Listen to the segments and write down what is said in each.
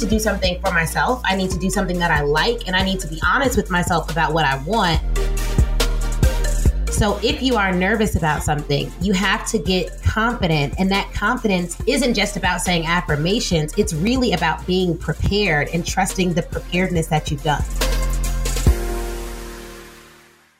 to do something for myself. I need to do something that I like, and I need to be honest with myself about what I want. So if you are nervous about something, you have to get confident. And that confidence isn't just about saying affirmations. It's really about being prepared and trusting the preparedness that you've done.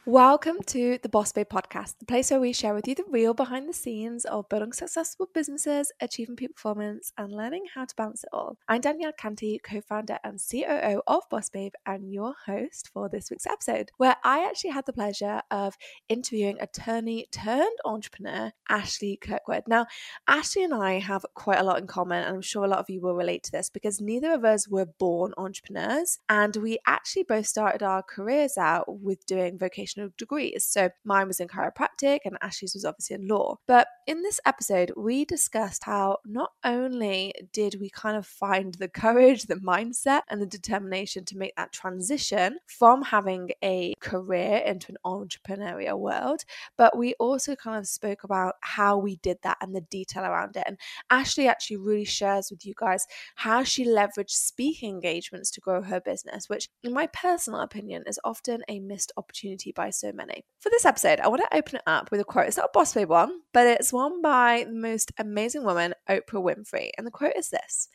Welcome to the Boss Babe Podcast, the place where we share with you the real behind the scenes of building successful businesses, achieving peak performance, and learning how to balance it all. I'm Danielle Canty, co-founder and COO of Boss Babe, and your host for this week's episode, where I actually had the pleasure of interviewing attorney turned entrepreneur Ashley Kirkwood. Now, Ashley and I have quite a lot in common, and I'm sure a lot of you will relate to this because neither of us were born entrepreneurs, and we actually both started our careers out with doing vocational degrees. So mine was in chiropractic and Ashley's was obviously in law. But in this episode, we discussed how not only did we kind of find the courage, the mindset, and the determination to make that transition from having a career into an entrepreneurial world, but we also kind of spoke about how we did that and the detail around it. And Ashley actually really shares with you guys how she leveraged speaking engagements to grow her business, which in my personal opinion is often a missed opportunity by so many. For this episode, I want to open it up with a quote. It's not a Boss Babe one, but it's one by the most amazing woman, Oprah Winfrey. And the quote is this: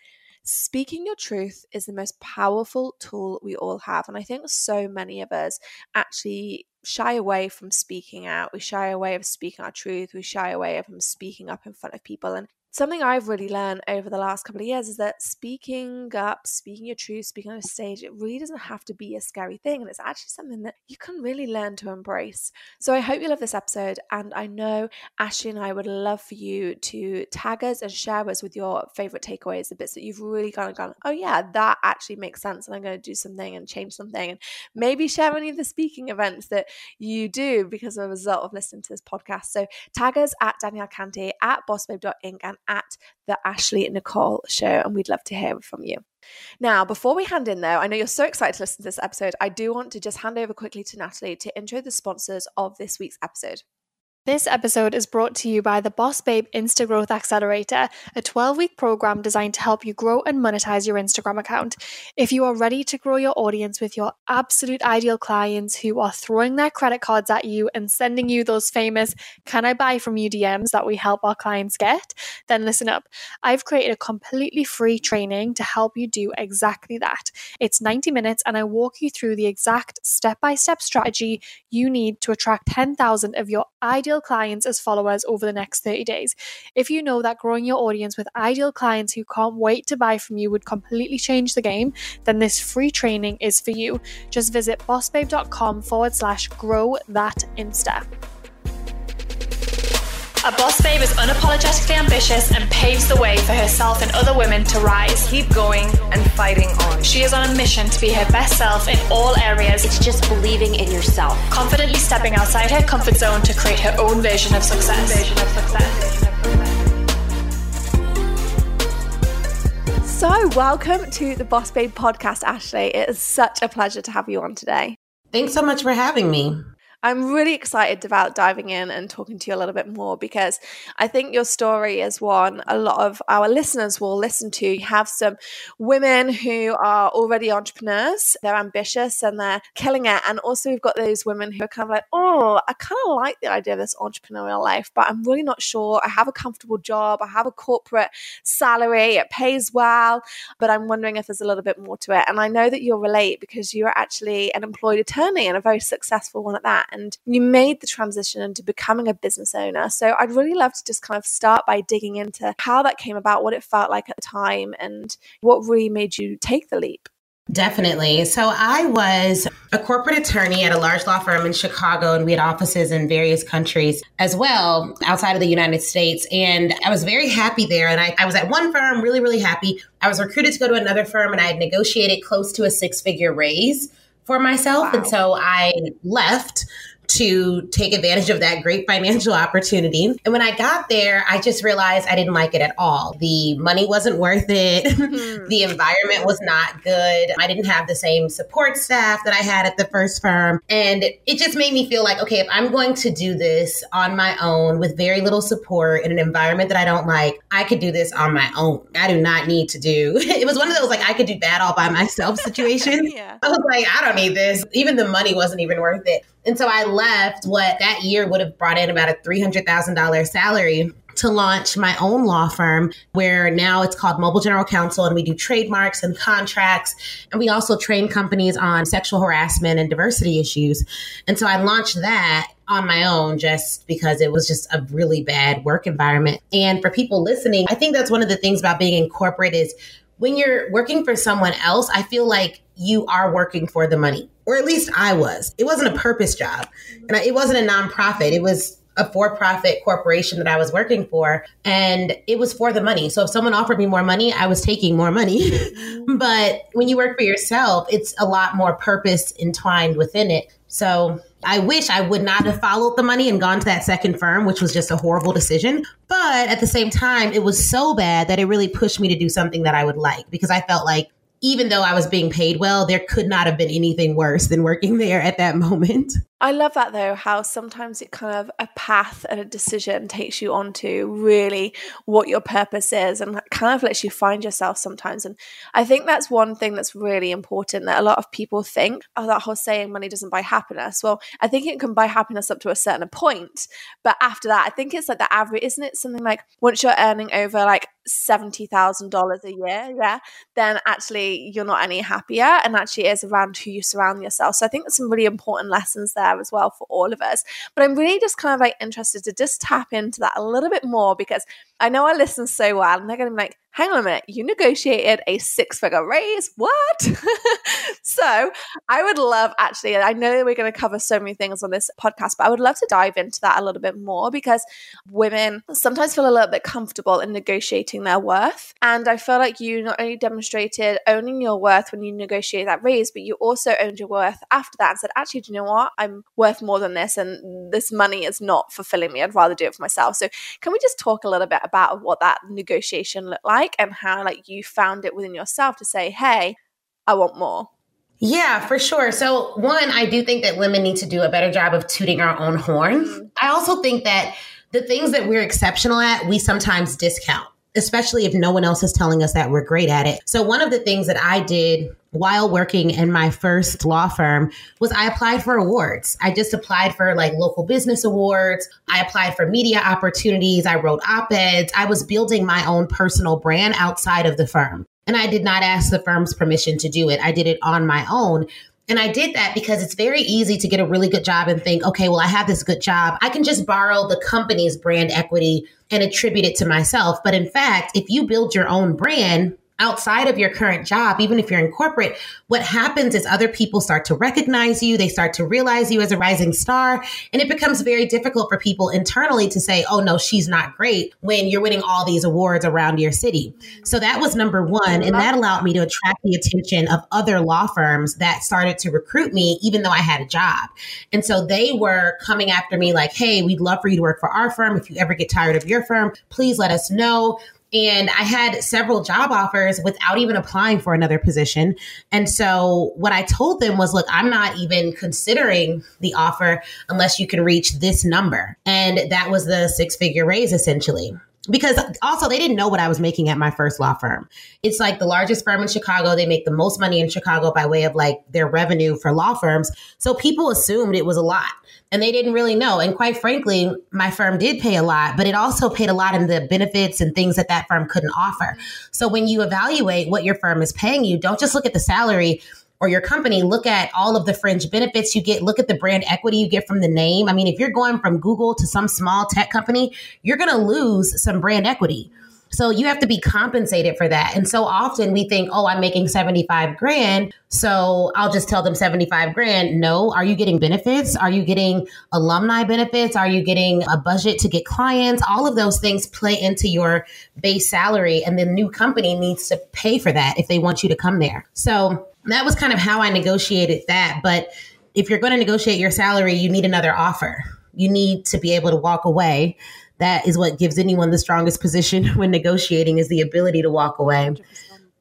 "Speaking your truth is the most powerful tool we all have." And I think so many of us actually shy away from speaking out. We shy away of speaking our truth. We shy away from speaking up in front of people. And something I've really learned over the last couple of years is that speaking up, speaking your truth, speaking on a stage, it really doesn't have to be a scary thing. And it's actually something that you can really learn to embrace. So I hope you love this episode. And I know Ashley and I would love for you to tag us and share us with your favorite takeaways, the bits that you've really kind of gone, oh yeah, that actually makes sense. And I'm going to do something and change something. And maybe share any of the speaking events that you do because of a result of listening to this podcast. So tag us at Danielle Canty, at bossbabe.inc, and at the Ashley Nicole Show, and we'd love to hear from you. Now, before we hand in though, I know you're so excited to listen to this episode, I do want to just hand over quickly to Natalie to intro the sponsors of this week's episode. This episode is brought to you by the Boss Babe Insta Growth Accelerator, a 12-week program designed to help you grow and monetize your Instagram account. If you are ready to grow your audience with your absolute ideal clients who are throwing their credit cards at you and sending you those famous "Can I buy from you?" DMs that we help our clients get, then listen up. I've created a completely free training to help you do exactly that. It's 90 minutes and I walk you through the exact step-by-step strategy you need to attract 10,000 of your ideal clients as followers over the next 30 days. If you know that growing your audience with ideal clients who can't wait to buy from you would completely change the game, then this free training is for you. Just visit bossbabe.com/growthatinsta. A boss babe is unapologetically ambitious and paves the way for herself and other women to rise. Keep going and fighting on. She is on a mission to be her best self in all areas. It's just believing in yourself. Confidently stepping outside her comfort zone to create her own version of success. So welcome to the Boss Babe Podcast, Ashley. It is such a pleasure to have you on today. Thanks so much for having me. I'm really excited about diving in and talking to you a little bit more because I think your story is one a lot of our listeners will listen to. You have some women who are already entrepreneurs, they're ambitious and they're killing it. And also we've got those women who are kind of like, oh, I kind of like the idea of this entrepreneurial life, but I'm really not sure. I have a comfortable job. I have a corporate salary. It pays well, but I'm wondering if there's a little bit more to it. And I know that you'll relate because you're actually an employed attorney and a very successful one at that. And you made the transition into becoming a business owner. So I'd really love to just kind of start by digging into how that came about, what it felt like at the time, and what really made you take the leap. Definitely. So I was a corporate attorney at a large law firm in Chicago, and we had offices in various countries as well outside of the United States. And I was very happy there. And I was at one firm, really, really happy. I was recruited to go to another firm, and I had negotiated close to a six-figure raise for myself. Wow. And so I left to take advantage of that great financial opportunity. And when I got there, I just realized I didn't like it at all. The money wasn't worth it. Mm-hmm. The environment was not good. I didn't have the same support staff that I had at the first firm. And it just made me feel like, okay, if I'm going to do this on my own with very little support in an environment that I don't like, I could do this on my own. I do not need to do. It was one of those like I could do bad all by myself situations. Yeah. I was like, I don't need this. Even the money wasn't even worth it. And so I left what that year would have brought in about a $300,000 salary to launch my own law firm, where now it's called Mobile General Counsel, and we do trademarks and contracts. And we also train companies on sexual harassment and diversity issues. And so I launched that on my own just because it was just a really bad work environment. And for people listening, I think that's one of the things about being in corporate is when you're working for someone else, I feel like you are working for the money, or at least I was. It wasn't a purpose job, and it wasn't a nonprofit. It was a for-profit corporation that I was working for, and it was for the money. So if someone offered me more money, I was taking more money. But when you work for yourself, it's a lot more purpose entwined within it. So I wish I would not have followed the money and gone to that second firm, which was just a horrible decision. But at the same time, it was so bad that it really pushed me to do something that I would like, because I felt like even though I was being paid well, there could not have been anything worse than working there at that moment. I love that though, how sometimes it kind of a path and a decision takes you onto really what your purpose is and kind of lets you find yourself sometimes. And I think that's one thing that's really important that a lot of people think, oh, that whole saying, money doesn't buy happiness. Well, I think it can buy happiness up to a certain point. But after that, I think it's like the average, isn't it? Something like once you're earning over like $70,000 a year, yeah, then actually you're not any happier. And actually it's around who you surround yourself. So I think there's some really important lessons there as well for all of us. But I'm really just kind of like interested to just tap into that a little bit more, because I know I listen so well and they're going to be like, hang on a minute, you negotiated a 6-figure raise, what? So I would love actually, I know that we're going to cover so many things on this podcast, but I would love to dive into that a little bit more, because women sometimes feel a little bit comfortable in negotiating their worth. And I feel like you not only demonstrated owning your worth when you negotiate that raise, but you also owned your worth after that and said, actually, do you know what? I'm worth more than this, and this money is not fulfilling me. I'd rather do it for myself. So can we just talk a little bit about what that negotiation looked like? And how like you found it within yourself to say, hey, I want more. Yeah, for sure. So one, I do think that women need to do a better job of tooting our own horn. Mm-hmm. I also think that the things that we're exceptional at, we sometimes discount, especially if no one else is telling us that we're great at it. So one of the things that I did while working in my first law firm was I applied for awards. I just applied for like local business awards. I applied for media opportunities. I wrote op-eds. I was building my own personal brand outside of the firm. And I did not ask the firm's permission to do it. I did it on my own. And I did that because it's very easy to get a really good job and think, okay, well, I have this good job. I can just borrow the company's brand equity and attribute it to myself. But in fact, if you build your own brand outside of your current job, even if you're in corporate, what happens is other people start to recognize you. They start to realize you as a rising star. And it becomes very difficult for people internally to say, oh, no, she's not great, when you're winning all these awards around your city. So that was number one. And that allowed me to attract the attention of other law firms that started to recruit me, even though I had a job. And so they were coming after me like, hey, we'd love for you to work for our firm. If you ever get tired of your firm, please let us know. And I had several job offers without even applying for another position. And so what I told them was, look, I'm not even considering the offer unless you can reach this number. And that was the 6-figure raise, essentially. Because also they didn't know what I was making at my first law firm. It's like the largest firm in Chicago. They make the most money in Chicago by way of like their revenue for law firms. So people assumed it was a lot and they didn't really know. And quite frankly, my firm did pay a lot, but it also paid a lot in the benefits and things that that firm couldn't offer. So when you evaluate what your firm is paying you, don't just look at the salary or your company, look at all of the fringe benefits you get, look at the brand equity you get from the name. I mean, if you're going from Google to some small tech company, you're going to lose some brand equity. So you have to be compensated for that. And so often we think, oh, I'm making 75 grand, so I'll just tell them 75 grand. No, are you getting benefits? Are you getting alumni benefits? Are you getting a budget to get clients? All of those things play into your base salary, and the new company needs to pay for that if they want you to come there. So that was kind of how I negotiated that. But if you're going to negotiate your salary, you need another offer. You need to be able to walk away. That is what gives anyone the strongest position when negotiating, is the ability to walk away. 100%.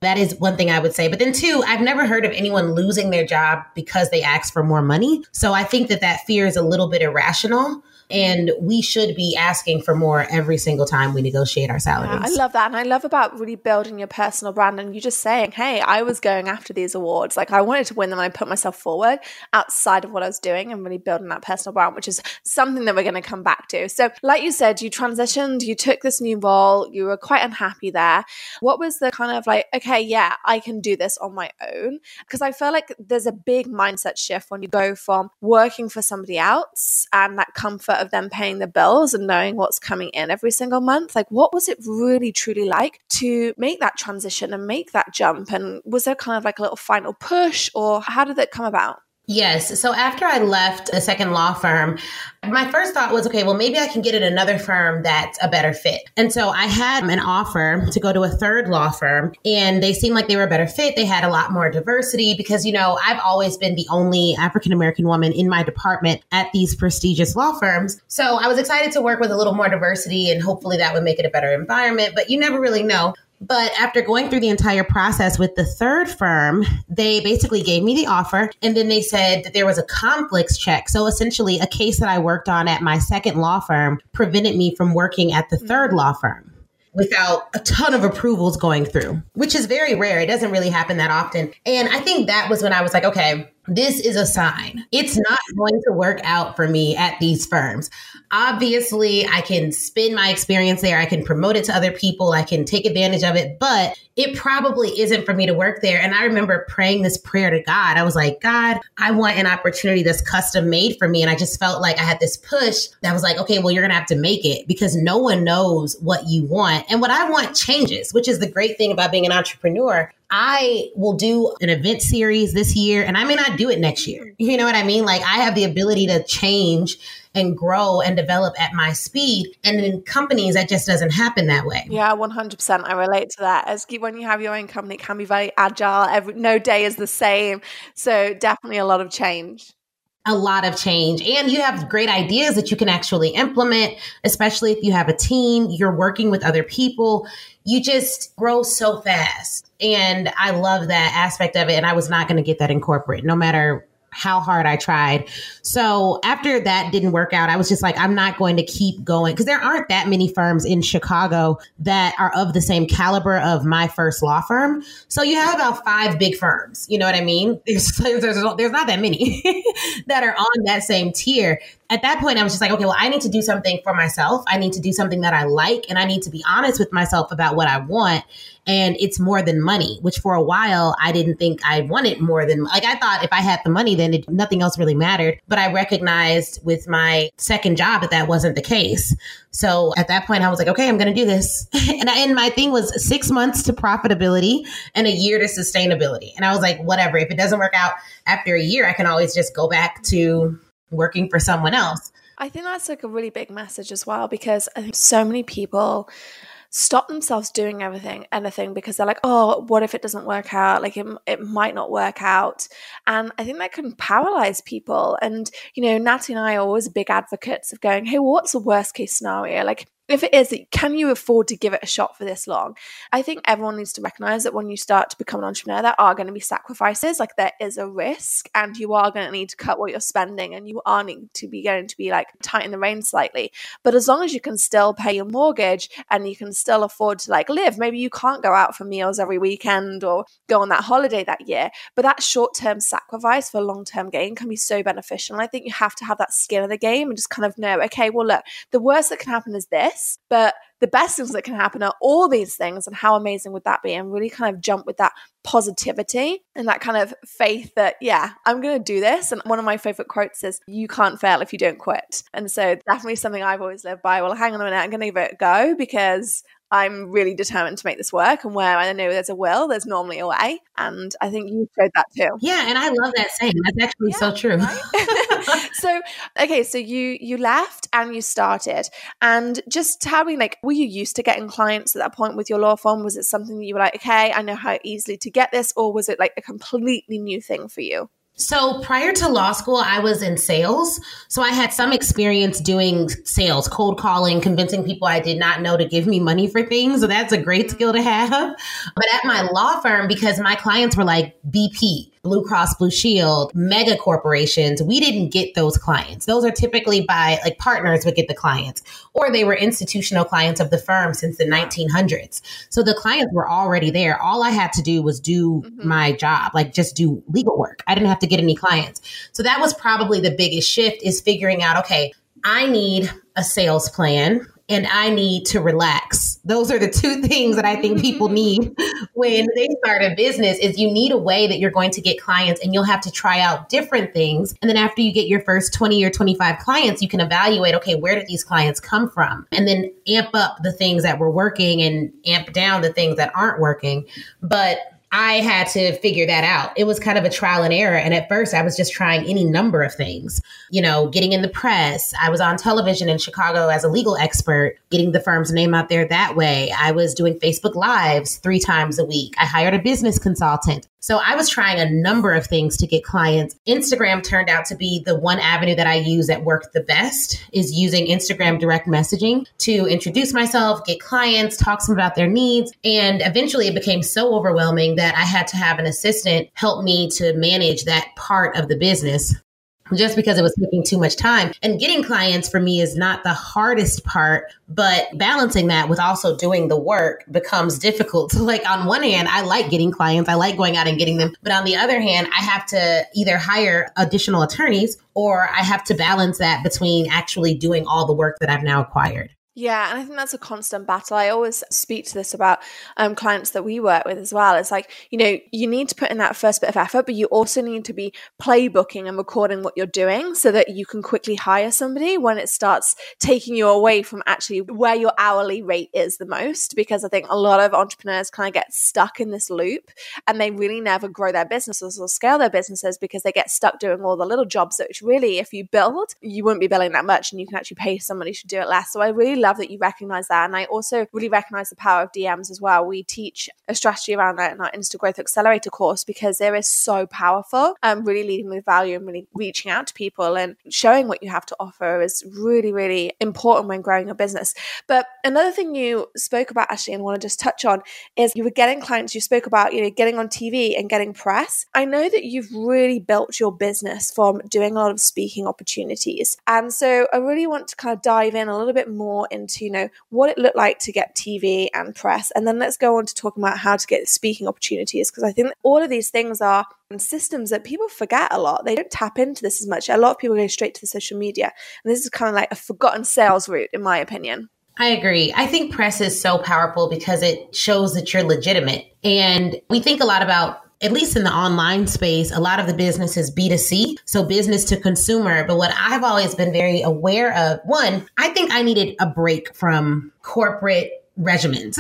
That is one thing I would say. But then two, I've never heard of anyone losing their job because they asked for more money. So I think that that fear is a little bit irrational. And we should be asking for more every single time we negotiate our salaries. Yeah, I love that. And I love about really building your personal brand and you just saying, hey, I was going after these awards. Like I wanted to win them and I put myself forward outside of what I was doing and really building that personal brand, which is something that we're going to come back to. So like you said, you transitioned, you took this new role, you were quite unhappy there. What was the kind of like, okay, yeah, I can do this on my own? Because I feel like there's a big mindset shift when you go from working for somebody else and that comfort of them paying the bills and knowing what's coming in every single month. Like what was it really truly like to make that transition and make that jump? And was there kind of like a little final push, or how did that come about? Yes. So after I left the second law firm, my first thought was, okay, well, maybe I can get at another firm that's a better fit. And so I had an offer to go to a third law firm, and they seemed like they were a better fit. They had a lot more diversity because, you know, I've always been the only African-American woman in my department at these prestigious law firms. So I was excited to work with a little more diversity, and hopefully that would make it a better environment, but you never really know. But after going through the entire process with the third firm, they basically gave me the offer, and then they said that there was a conflicts check. So essentially a case that I worked on at my second law firm prevented me from working at the third law firm without a ton of approvals going through, which is very rare. It doesn't really happen that often. And I think that was when I was like, okay, this is a sign. It's not going to work out for me at these firms. Obviously, I can spin my experience there. I can promote it to other people. I can take advantage of it, but it probably isn't for me to work there. And I remember praying this prayer to God. I was like, God, I want an opportunity that's custom made for me. And I just felt like I had this push that was like, okay, well, you're going to have to make it because no one knows what you want. And what I want changes, which is the great thing about being an entrepreneur. I will do an event series this year and I may not do it next year. You know what I mean? Like I have the ability to change and grow and develop at my speed. And in companies, that just doesn't happen that way. Yeah, 100%. I relate to that. As when you have your own company, it can be very agile. No day is the same. So definitely a lot of change. A lot of change. And you have great ideas that you can actually implement, especially if you have a team, you're working with other people. You just grow so fast. And I love that aspect of it. And I was not going to get that in corporate, no matter how hard I tried. So after that didn't work out, I was just like, I'm not going to keep going because there aren't that many firms in Chicago that are of the same caliber of my first law firm. So you have about 5 big firms. You know what I mean? There's not that many that are on that same tier. At that point, I was just like, okay, well, I need to do something for myself. I need to do something that I like, and I need to be honest with myself about what I want. And it's more than money, which for a while, I didn't think I wanted more than, like I thought if I had the money, then nothing else really mattered. But I recognized with my second job that that wasn't the case. So at that point, I was like, okay, I'm going to do this. And my thing was 6 months to profitability and a year to sustainability. And I was like, whatever, if it doesn't work out after a year, I can always just go back to working for someone else. I think that's like a really big message as well, because I think so many people stop themselves doing anything because they're like, oh, what if it doesn't work out? Like it might not work out. And I think that can paralyze people. And, you know, Natty and I are always big advocates of going, hey, well, what's the worst case scenario? Like, if it is, can you afford to give it a shot for this long? I think everyone needs to recognize that when you start to become an entrepreneur, there are going to be sacrifices. Like there is a risk, and you are going to need to cut what you're spending, and you are going to be like tighten the reins slightly. But as long as you can still pay your mortgage and you can still afford to like live, maybe you can't go out for meals every weekend or go on that holiday that year. But that short-term sacrifice for long-term gain can be so beneficial. And I think you have to have that skin in the game and just kind of know, okay, well, look, the worst that can happen is this. But the best things that can happen are all these things, and how amazing would that be? And really kind of jump with that positivity and that kind of faith that, yeah, I'm going to do this. And one of my favorite quotes is, you can't fail if you don't quit. And so definitely something I've always lived by. Well, hang on a minute, I'm going to give it a go because I'm really determined to make this work. And where I know there's a will, there's normally a way. And I think you showed that too. Yeah. And I love that saying. That's actually so true. Right? So you left and you started. And just tell me, like, were you used to getting clients at that point with your law firm? Was it something that you were like, okay, I know how easily to get this? Or was it like a completely new thing for you? So prior to law school, I was in sales. So I had some experience doing sales, cold calling, convincing people I did not know to give me money for things. So that's a great skill to have. But at my law firm, because my clients were like BP, Blue Cross Blue Shield, mega corporations, we didn't get those clients. Those are typically by like partners would get the clients, or they were institutional clients of the firm since the 1900s. So the clients were already there. All I had to do was do my job, like just do legal work. I didn't have to get any clients. So that was probably the biggest shift, is figuring out, okay, I need a sales plan and I need to relax. Those are the two things that I think people need when they start a business, is you need a way that you're going to get clients, and you'll have to try out different things. And then after you get your first 20 or 25 clients, you can evaluate, okay, where did these clients come from? And then amp up the things that were working and amp down the things that aren't working. But I had to figure that out. It was kind of a trial and error. And at first I was just trying any number of things, you know, getting in the press. I was on television in Chicago as a legal expert, getting the firm's name out there that way. I was doing Facebook Lives 3 times a week. I hired a business consultant. So I was trying a number of things to get clients. Instagram turned out to be the one avenue that I use that worked the best, is using Instagram direct messaging to introduce myself, get clients, talk to them about their needs. And eventually it became so overwhelming that I had to have an assistant help me to manage that part of the business, just because it was taking too much time. And getting clients for me is not the hardest part, but balancing that with also doing the work becomes difficult. So like on one hand, I like getting clients. I like going out and getting them. But on the other hand, I have to either hire additional attorneys, or I have to balance that between actually doing all the work that I've now acquired. Yeah. And I think that's a constant battle. I always speak to this about clients that we work with as well. It's like, you know, you need to put in that first bit of effort, but you also need to be playbooking and recording what you're doing so that you can quickly hire somebody when it starts taking you away from actually where your hourly rate is the most. Because I think a lot of entrepreneurs kind of get stuck in this loop, and they really never grow their businesses or scale their businesses because they get stuck doing all the little jobs, which really, if you build, you wouldn't be billing that much and you can actually pay somebody to do it less. So I really love that you recognize that. And I also really recognize the power of DMs as well. We teach a strategy around that in our Insta Growth Accelerator course, because there is so powerful, really leading with value and really reaching out to people and showing what you have to offer is really, really important when growing your business. But another thing you spoke about, Ashley, and want to just touch on is you were getting clients. You spoke about, you know, getting on TV and getting press. I know that you've really built your business from doing a lot of speaking opportunities. And so I really want to kind of dive in a little bit more into, you know, what it looked like to get TV and press. And then let's go on to talking about how to get speaking opportunities, because I think all of these things are systems that people forget a lot. They don't tap into this as much. A lot of people go straight to the social media. And this is kind of like a forgotten sales route, in my opinion. I agree. I think press is so powerful because it shows that you're legitimate. And we think a lot about, at least in the online space, a lot of the business is B2C, so business to consumer. But what I've always been very aware of, one, I think I needed a break from corporate regimens.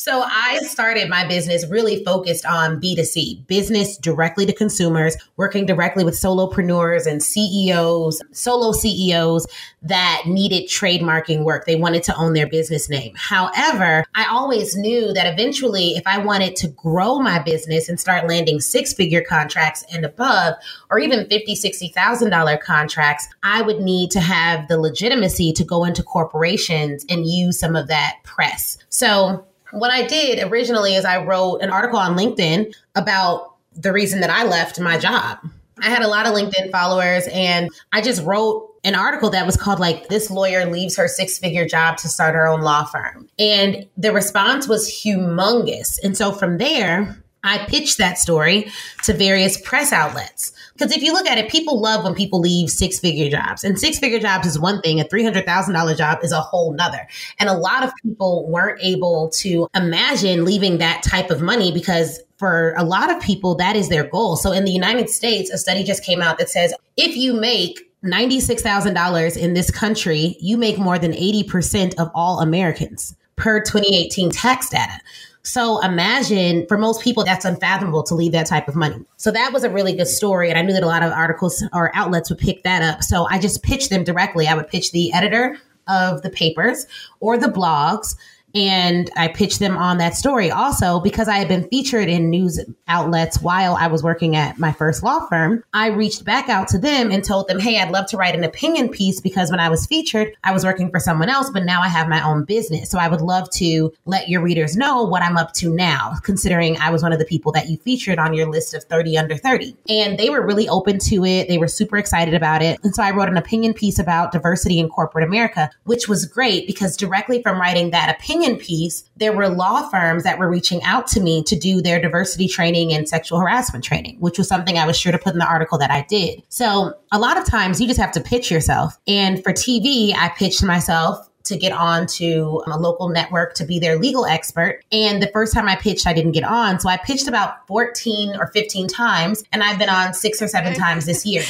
So I started my business really focused on B2C, business directly to consumers, working directly with solopreneurs and CEOs, solo CEOs that needed trademarking work. They wanted to own their business name. However, I always knew that eventually if I wanted to grow my business and start landing 6-figure contracts and above, or even $50,000, $60,000 contracts, I would need to have the legitimacy to go into corporations and use some of that press. So what I did originally is I wrote an article on LinkedIn about the reason that I left my job. I had a lot of LinkedIn followers, and I just wrote an article that was called like, this lawyer leaves her 6-figure job to start her own law firm. And the response was humongous. And so from there, I pitched that story to various press outlets. Because if you look at it, people love when people leave 6-figure jobs. And 6-figure jobs is one thing. A $300,000 job is a whole nother. And a lot of people weren't able to imagine leaving that type of money, because for a lot of people, that is their goal. So in the United States, a study just came out that says, if you make $96,000 in this country, you make more than 80% of all Americans per 2018 tax data. So imagine, for most people, that's unfathomable to leave that type of money. So that was a really good story. And I knew that a lot of articles or outlets would pick that up. So I just pitched them directly. I would pitch the editor of the papers or the blogs. And I pitched them on that story also because I had been featured in news outlets while I was working at my first law firm. I reached back out to them and told them, hey, I'd love to write an opinion piece because when I was featured, I was working for someone else, but now I have my own business. So I would love to let your readers know what I'm up to now, considering I was one of the people that you featured on your list of 30 under 30. And they were really open to it. They were super excited about it. And so I wrote an opinion piece about diversity in corporate America, which was great because directly from writing that opinion piece, there were law firms that were reaching out to me to do their diversity training and sexual harassment training, which was something I was sure to put in the article that I did. So a lot of times you just have to pitch yourself. And for TV, I pitched myself to get on to a local network to be their legal expert. And the first time I pitched, I didn't get on. So I pitched about 14 or 15 times, and I've been on 6 or 7 times this year.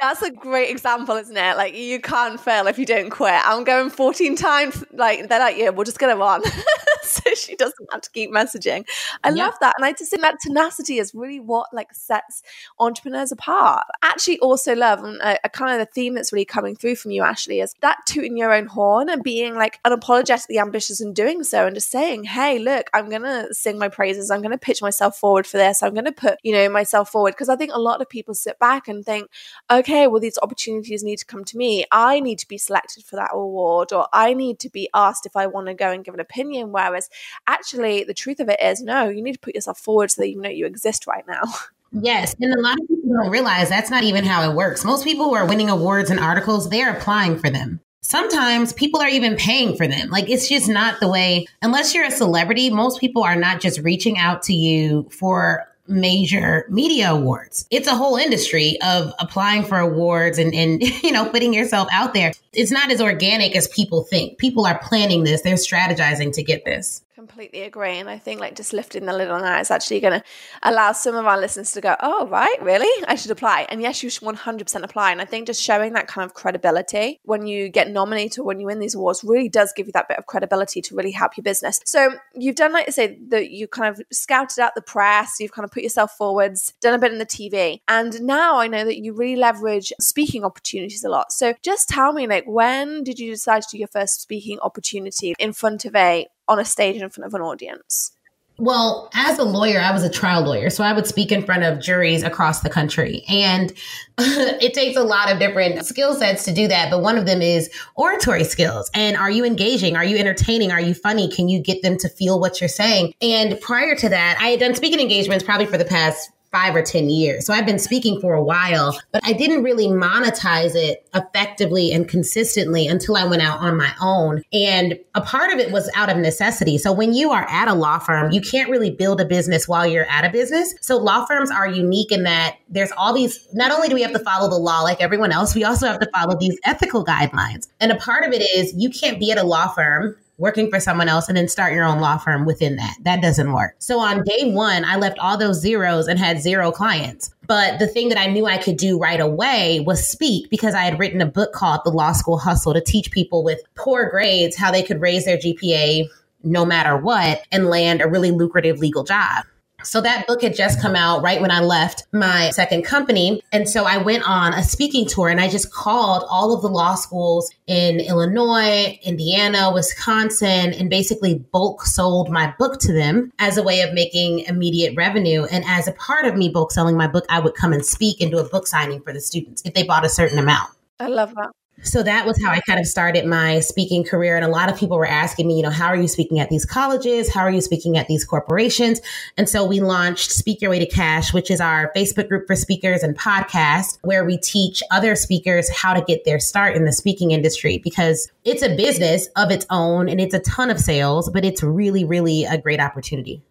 That's a great example, isn't it? Like, you can't fail if you don't quit. I'm going 14 times. Like, they're like, yeah, we'll just get him on. So she doesn't have to keep messaging. I love that. And I just think that tenacity is really what like sets entrepreneurs apart. I actually also love a kind of the theme that's really coming through from you, Ashley, is that tooting your own horn and being like unapologetically ambitious and doing so and just saying, hey, look, I'm going to sing my praises. I'm going to pitch myself forward for this. I'm going to put, myself forward. Because I think a lot of people sit back and think, okay, well, these opportunities need to come to me. I need to be selected for that award, or I need to be asked if I want to go and give an opinion. Whereas actually the truth of it is, no, you need to put yourself forward so that you know you exist right now. Yes. And a lot of people don't realize that's not even how it works. Most people who are winning awards and articles, they're applying for them. Sometimes people are even paying for them. Like, it's just not the way, unless you're a celebrity, most people are not just reaching out to you for major media awards. It's a whole industry of applying for awards and putting yourself out there. It's not as organic as people think. People are planning this. They're strategizing to get this. Completely agree. And I think like just lifting the lid on that is actually going to allow some of our listeners to go, oh, right, really? I should apply. And yes, you should 100% apply. And I think just showing that kind of credibility when you get nominated or when you win these awards really does give you that bit of credibility to really help your business. So you've done, like I say, that you kind of scouted out the press, you've kind of put yourself forwards, done a bit in the TV. And now I know that you really leverage speaking opportunities a lot. So just tell me, like, when did you decide to do your first speaking opportunity on a stage in front of an audience? Well, as a lawyer, I was a trial lawyer. So I would speak in front of juries across the country. And it takes a lot of different skill sets to do that. But one of them is oratory skills. And are you engaging? Are you entertaining? Are you funny? Can you get them to feel what you're saying? And prior to that, I had done speaking engagements probably for the past 5 or 10 years. So I've been speaking for a while, but I didn't really monetize it effectively and consistently until I went out on my own. And a part of it was out of necessity. So when you are at a law firm, you can't really build a business while you're at a business. So law firms are unique in that there's all these, not only do we have to follow the law like everyone else, we also have to follow these ethical guidelines. And a part of it is you can't be at a law firm working for someone else and then start your own law firm within that. That doesn't work. So on day one, I left all those zeros and had 0 clients. But the thing that I knew I could do right away was speak, because I had written a book called The Law School Hustle to teach people with poor grades how they could raise their GPA no matter what and land a really lucrative legal job. So that book had just come out right when I left my second company. And so I went on a speaking tour and I just called all of the law schools in Illinois, Indiana, Wisconsin, and basically bulk sold my book to them as a way of making immediate revenue. And as a part of me bulk selling my book, I would come and speak and do a book signing for the students if they bought a certain amount. I love that. So that was how I kind of started my speaking career. And a lot of people were asking me, how are you speaking at these colleges? How are you speaking at these corporations? And so we launched Speak Your Way to Cash, which is our Facebook group for speakers and podcast, where we teach other speakers how to get their start in the speaking industry, because it's a business of its own and it's a ton of sales, but it's really, really a great opportunity.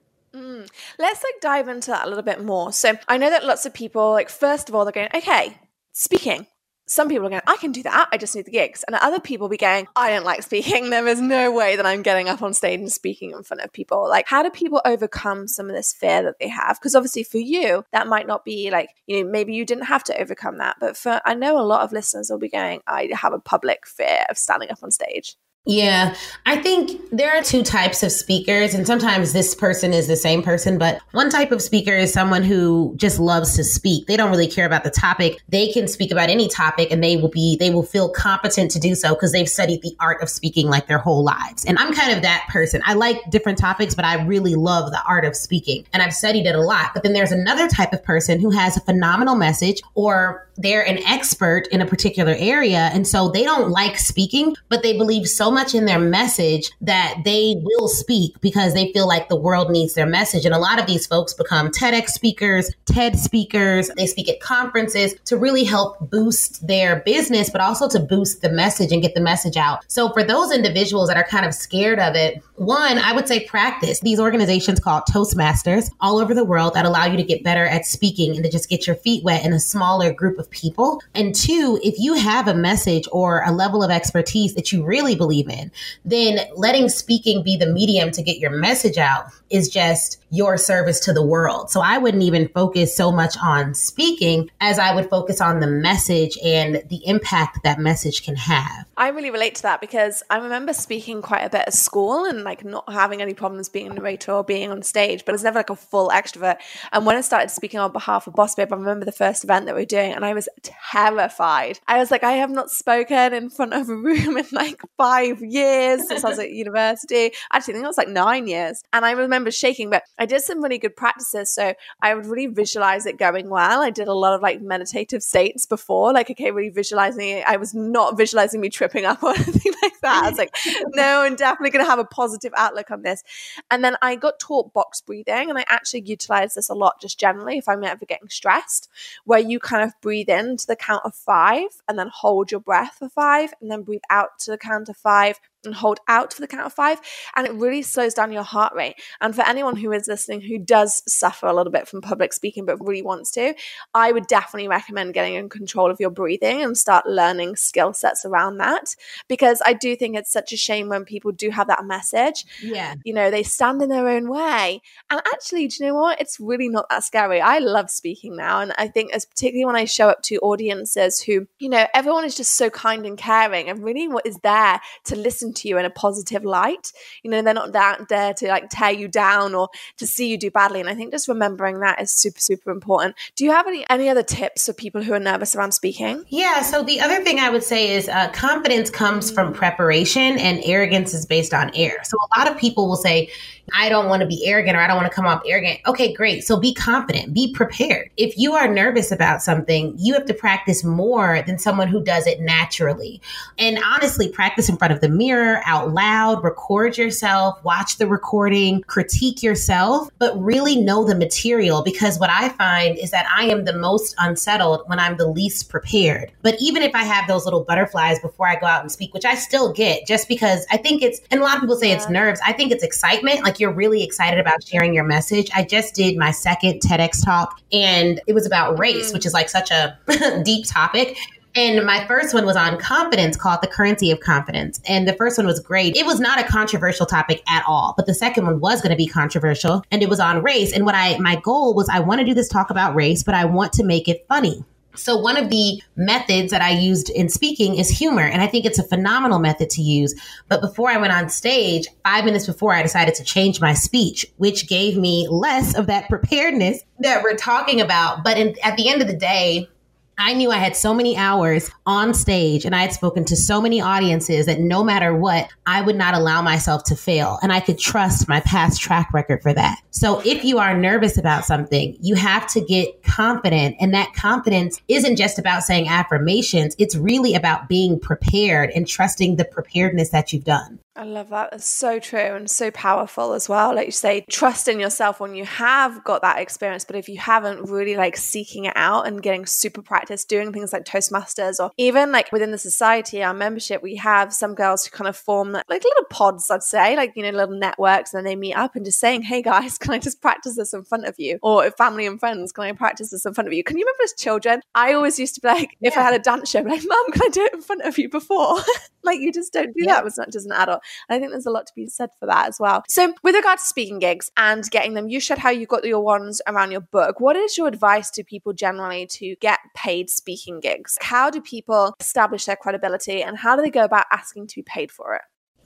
Let's dive into that a little bit more. So I know that lots of people, first of all, they're going, okay, speaking. Some people are going, I can do that. I just need the gigs. And other people be going, I don't like speaking. There is no way that I'm getting up on stage and speaking in front of people. Like, how do people overcome some of this fear that they have? Because obviously for you, that might not be maybe you didn't have to overcome that. But I know a lot of listeners will be going, I have a public fear of standing up on stage. Yeah, I think there are two types of speakers, and sometimes this person is the same person, but one type of speaker is someone who just loves to speak. They don't really care about the topic. They can speak about any topic and they will feel competent to do so because they've studied the art of speaking like their whole lives. And I'm kind of that person. I like different topics, but I really love the art of speaking and I've studied it a lot. But then there's another type of person who has a phenomenal message, or they're an expert in a particular area. And so they don't like speaking, but they believe so much in their message that they will speak because they feel like the world needs their message. And a lot of these folks become TEDx speakers, TED speakers. They speak at conferences to really help boost their business, but also to boost the message and get the message out. So for those individuals that are kind of scared of it, one, I would say practice. These organizations called Toastmasters all over the world that allow you to get better at speaking and to just get your feet wet in a smaller group of people. And two, if you have a message or a level of expertise that you really believe in, then letting speaking be the medium to get your message out is just your service to the world. So I wouldn't even focus so much on speaking as I would focus on the message and the impact that message can have. I really relate to that because I remember speaking quite a bit at school and like not having any problems being a narrator or being on stage, but I was never like a full extrovert. And when I started speaking on behalf of Boss Babe, I remember the first event that we were doing and I was terrified. I was like, I have not spoken in front of a room in like 5 years since I was at university. Actually, I think it was like 9 years. And I remember shaking, but I did some really good practices. So I would really visualize it going well. I did a lot of like meditative states before, like, okay, really visualizing it. I was not visualizing me tripping up or anything like that. I was like, no, I'm definitely going to have a positive outlook on this. And then I got taught box breathing, and I actually utilize this a lot just generally if I'm ever getting stressed, where you kind of breathe in to the count of 5 and then hold your breath for 5 and then breathe out to the count of 5 and hold out for the count of 5. And it really slows down your heart rate. And for anyone who is listening who does suffer a little bit from public speaking but really wants to, I would definitely recommend getting in control of your breathing and start learning skill sets around that, because I do think it's such a shame when people do have that message. Yeah, you know, they stand in their own way. And actually, do you know what? It's really not that scary. I love speaking now. And I think as particularly when I show up to audiences who, you know, everyone is just so kind and caring and really what is there to listen to you in a positive light. You know, they're not there to like tear you down or to see you do badly. And I think just remembering that is super, super important. Do you have any other tips for people who are nervous around speaking? Yeah. So the other thing I would say is confidence comes from preparation and arrogance is based on air. So a lot of people will say, I don't want to be arrogant, or I don't want to come off arrogant. Okay, great. So be confident, be prepared. If you are nervous about something, you have to practice more than someone who does it naturally. And honestly, practice in front of the mirror, out loud, record yourself, watch the recording, critique yourself, but really know the material. Because what I find is that I am the most unsettled when I'm the least prepared. But even if I have those little butterflies before I go out and speak, which I still get just because I think it's, and a lot of people say it's nerves. I think it's excitement. Like, you're really excited about sharing your message. I just did my second TEDx talk and it was about race, which is like such a deep topic. And my first one was on confidence, called The Currency of Confidence. And the first one was great. It was not a controversial topic at all, but the second one was going to be controversial, and it was on race. And my goal was, I want to do this talk about race, but I want to make it funny. So one of the methods that I used in speaking is humor. And I think it's a phenomenal method to use. But before I went on stage, 5 minutes before, I decided to change my speech, which gave me less of that preparedness that we're talking about. But at the end of the day, I knew I had so many hours on stage and I had spoken to so many audiences that no matter what, I would not allow myself to fail. And I could trust my past track record for that. So if you are nervous about something, you have to get confident. And that confidence isn't just about saying affirmations. It's really about being prepared and trusting the preparedness that you've done. I love that. It's so true and so powerful as well. Like you say, trust in yourself when you have got that experience. But if you haven't, really like seeking it out and getting super practice, doing things like Toastmasters, or even like within the society, our membership, we have some girls who kind of form like little pods, I'd say, like, you know, little networks, and then they meet up and just saying, hey guys, can I just practice this in front of you? Or family and friends, can I practice this in front of you? Can you remember as children? I always used to be like, if I had a dance show, like, mom, can I do it in front of you before? Like, you just don't do that as an adult. I think there's a lot to be said for that as well. So with regard to speaking gigs and getting them, you shared how you got your ones around your book. What is your advice to people generally to get paid speaking gigs? How do people establish their credibility and how do they go about asking to be paid for it?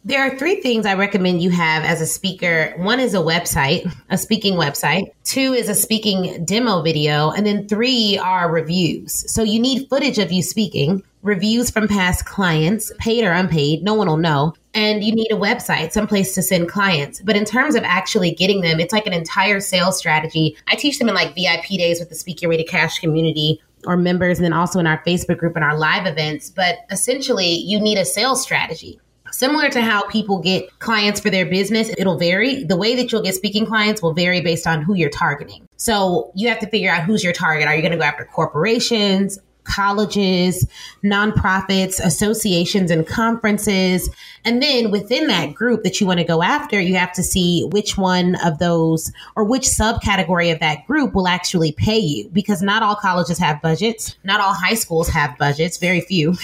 There are three things I recommend you have as a speaker. One is a website, a speaking website. Two is a speaking demo video. And then three are reviews. So you need footage of you speaking, reviews from past clients, paid or unpaid, no one will know. And you need a website, someplace to send clients. But in terms of actually getting them, it's like an entire sales strategy. I teach them in like VIP days with the Speak Your Way to Cash community or members, and then also in our Facebook group and our live events. But essentially, you need a sales strategy. Similar to how people get clients for their business, it'll vary. The way that you'll get speaking clients will vary based on who you're targeting. So you have to figure out who's your target. Are you going to go after corporations, colleges, nonprofits, associations, and conferences? And then within that group that you want to go after, you have to see which one of those or which subcategory of that group will actually pay you, because not all colleges have budgets. Not all high schools have budgets, very few.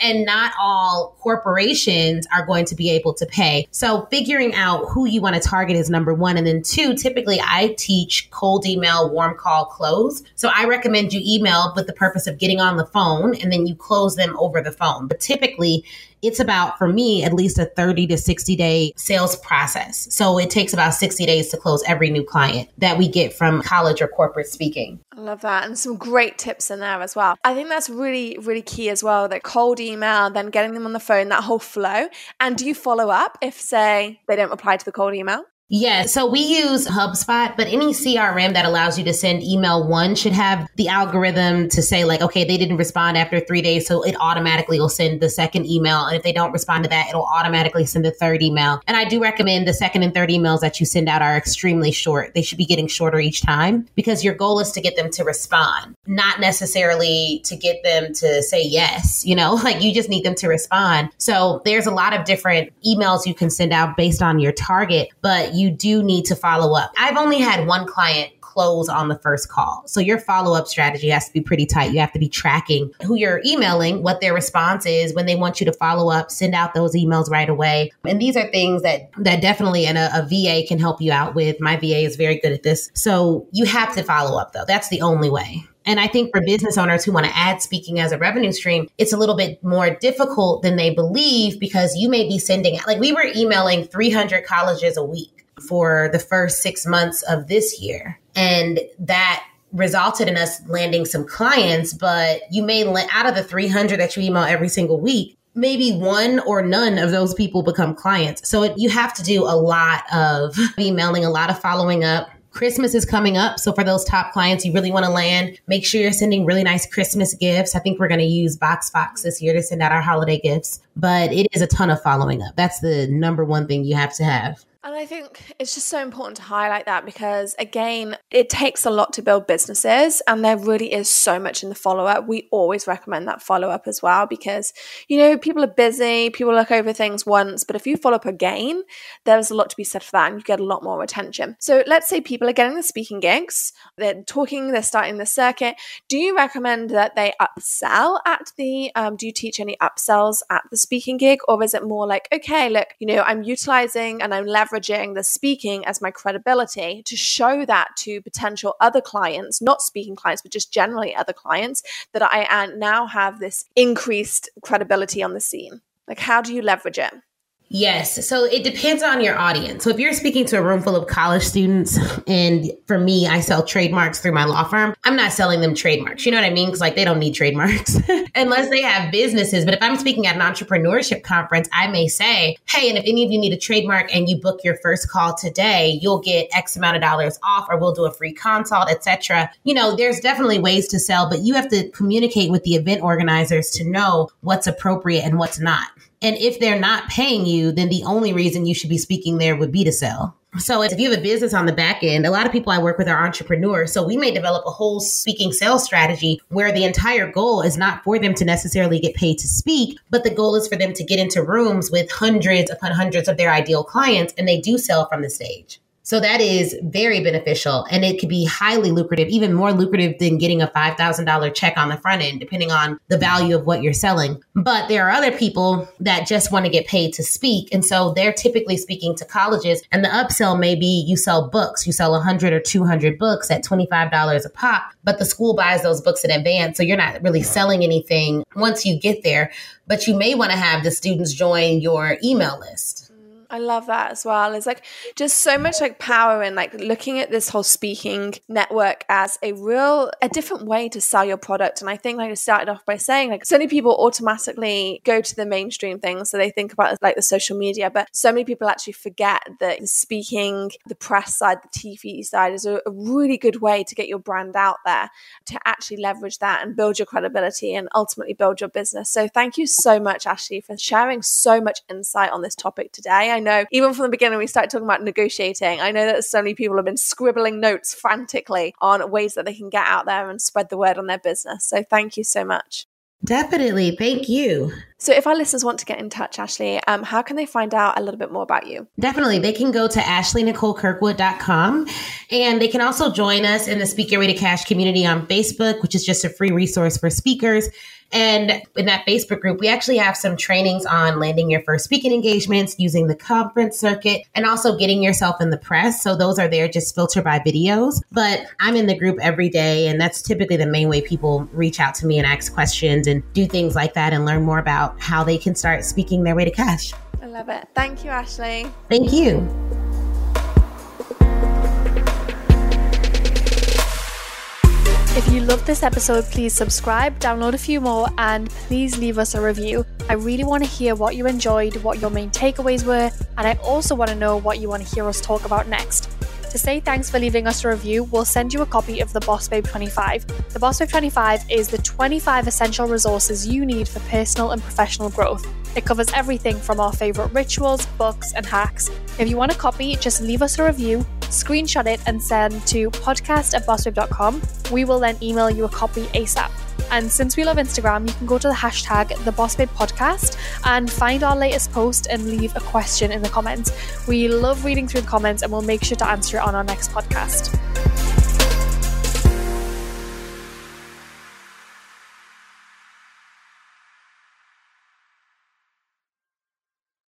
And not all corporations are going to be able to pay. So figuring out who you want to target is number one. And then two, typically I teach cold email, warm call, close. So I recommend you email with the purpose of getting on the phone, and then you close them over the phone. But typically, it's about, for me, at least a 30 to 60 day sales process. So it takes about 60 days to close every new client that we get from college or corporate speaking. I love that. And some great tips in there as well. I think that's really, really key as well, that cold email, then getting them on the phone, that whole flow. And do you follow up if, say, they don't reply to the cold email? Yeah, so we use HubSpot, but any CRM that allows you to send email one should have the algorithm to say like, okay, they didn't respond after 3 days, so it automatically will send the second email. And if they don't respond to that, it'll automatically send the third email. And I do recommend the second and third emails that you send out are extremely short. They should be getting shorter each time, because your goal is to get them to respond, not necessarily to get them to say yes, you know, like you just need them to respond. So there's a lot of different emails you can send out based on your target, but you do need to follow up. I've only had one client close on the first call. So your follow-up strategy has to be pretty tight. You have to be tracking who you're emailing, what their response is, when they want you to follow up, send out those emails right away. And these are things that definitely a VA can help you out with. My VA is very good at this. So you have to follow up though. That's the only way. And I think for business owners who want to add speaking as a revenue stream, it's a little bit more difficult than they believe, because you may be sending, like we were emailing 300 colleges a week for the first 6 months of this year. And that resulted in us landing some clients, but you may out of the 300 that you email every single week, maybe one or none of those people become clients. So you have to do a lot of emailing, a lot of following up. Christmas is coming up. So for those top clients you really want to land, make sure you're sending really nice Christmas gifts. I think we're going to use BoxFox this year to send out our holiday gifts, but it is a ton of following up. That's the number one thing you have to have. And I think it's just so important to highlight that, because again, it takes a lot to build businesses, and there really is so much in the follow-up. We always recommend that follow-up as well, because, you know, people are busy, people look over things once, but if you follow up again, there's a lot to be said for that, and you get a lot more attention. So let's say people are getting the speaking gigs, they're talking, they're starting the circuit. Do you recommend that they upsell at the, do you teach any upsells at the speaking gig, or is it more like, okay, look, you know, I'm utilizing and I'm leveraging the speaking as my credibility to show that to potential other clients, not speaking clients, but just generally other clients, that I now have this increased credibility on the scene? Like, how do you leverage it? Yes. So it depends on your audience. So if you're speaking to a room full of college students, and for me, I sell trademarks through my law firm, I'm not selling them trademarks. You know what I mean? Because like they don't need trademarks unless they have businesses. But if I'm speaking at an entrepreneurship conference, I may say, hey, and if any of you need a trademark and you book your first call today, you'll get X amount of dollars off, or we'll do a free consult, etc. You know, there's definitely ways to sell, but you have to communicate with the event organizers to know what's appropriate and what's not. And if they're not paying you, then the only reason you should be speaking there would be to sell. So if you have a business on the back end, a lot of people I work with are entrepreneurs. So we may develop a whole speaking sales strategy where the entire goal is not for them to necessarily get paid to speak, but the goal is for them to get into rooms with hundreds upon hundreds of their ideal clients, and they do sell from the stage. So that is very beneficial, and it could be highly lucrative, even more lucrative than getting a $5,000 check on the front end, depending on the value of what you're selling. But there are other people that just want to get paid to speak. And so they're typically speaking to colleges, and the upsell may be you sell books, you sell 100 or 200 books at $25 a pop, but the school buys those books in advance. So you're not really selling anything once you get there, but you may want to have the students join your email list. I love that as well. It's like just so much like power in like looking at this whole speaking network as a different way to sell your product. And I think like I started off by saying like so many people automatically go to the mainstream things. So they think about like the social media, but so many people actually forget that the speaking, the press side, the TV side is a really good way to get your brand out there, to actually leverage that and build your credibility and ultimately build your business. So thank you so much, Ashley, for sharing so much insight on this topic today. I know even from the beginning we started talking about negotiating. I know that so many people have been scribbling notes frantically on ways that they can get out there and spread the word on their business. So thank you so much. Definitely. Thank you. So if our listeners want to get in touch, Ashley, how can they find out a little bit more about you? Definitely. They can go to ashleynicolekirkwood.com, and they can also join us in the Speak Your Way to Cash community on Facebook, which is just a free resource for speakers. And in that Facebook group, we actually have some trainings on landing your first speaking engagements, using the conference circuit, and also getting yourself in the press. So those are there, just filtered by videos. But I'm in the group every day, and that's typically the main way people reach out to me and ask questions and do things like that and learn more about how they can start speaking their way to cash. I love it. Thank you, Ashley. Thank you. If you loved this episode, please subscribe, download a few more, and please leave us a review. I really want to hear what you enjoyed, what your main takeaways were, and I also want to know what you want to hear us talk about next. To say thanks for leaving us a review, we'll send you a copy of The Boss Babe 25. The Boss Babe 25 is the 25 essential resources you need for personal and professional growth. It covers everything from our favorite rituals, books, and hacks. If you want a copy, just leave us a review, screenshot it, and send to podcast@bossbabe.com. We will then email you a copy ASAP. And since we love Instagram, you can go to the hashtag #TheBossBabePodcast and find our latest post and leave a question in the comments. We love reading through the comments, and we'll make sure to answer it on our next podcast.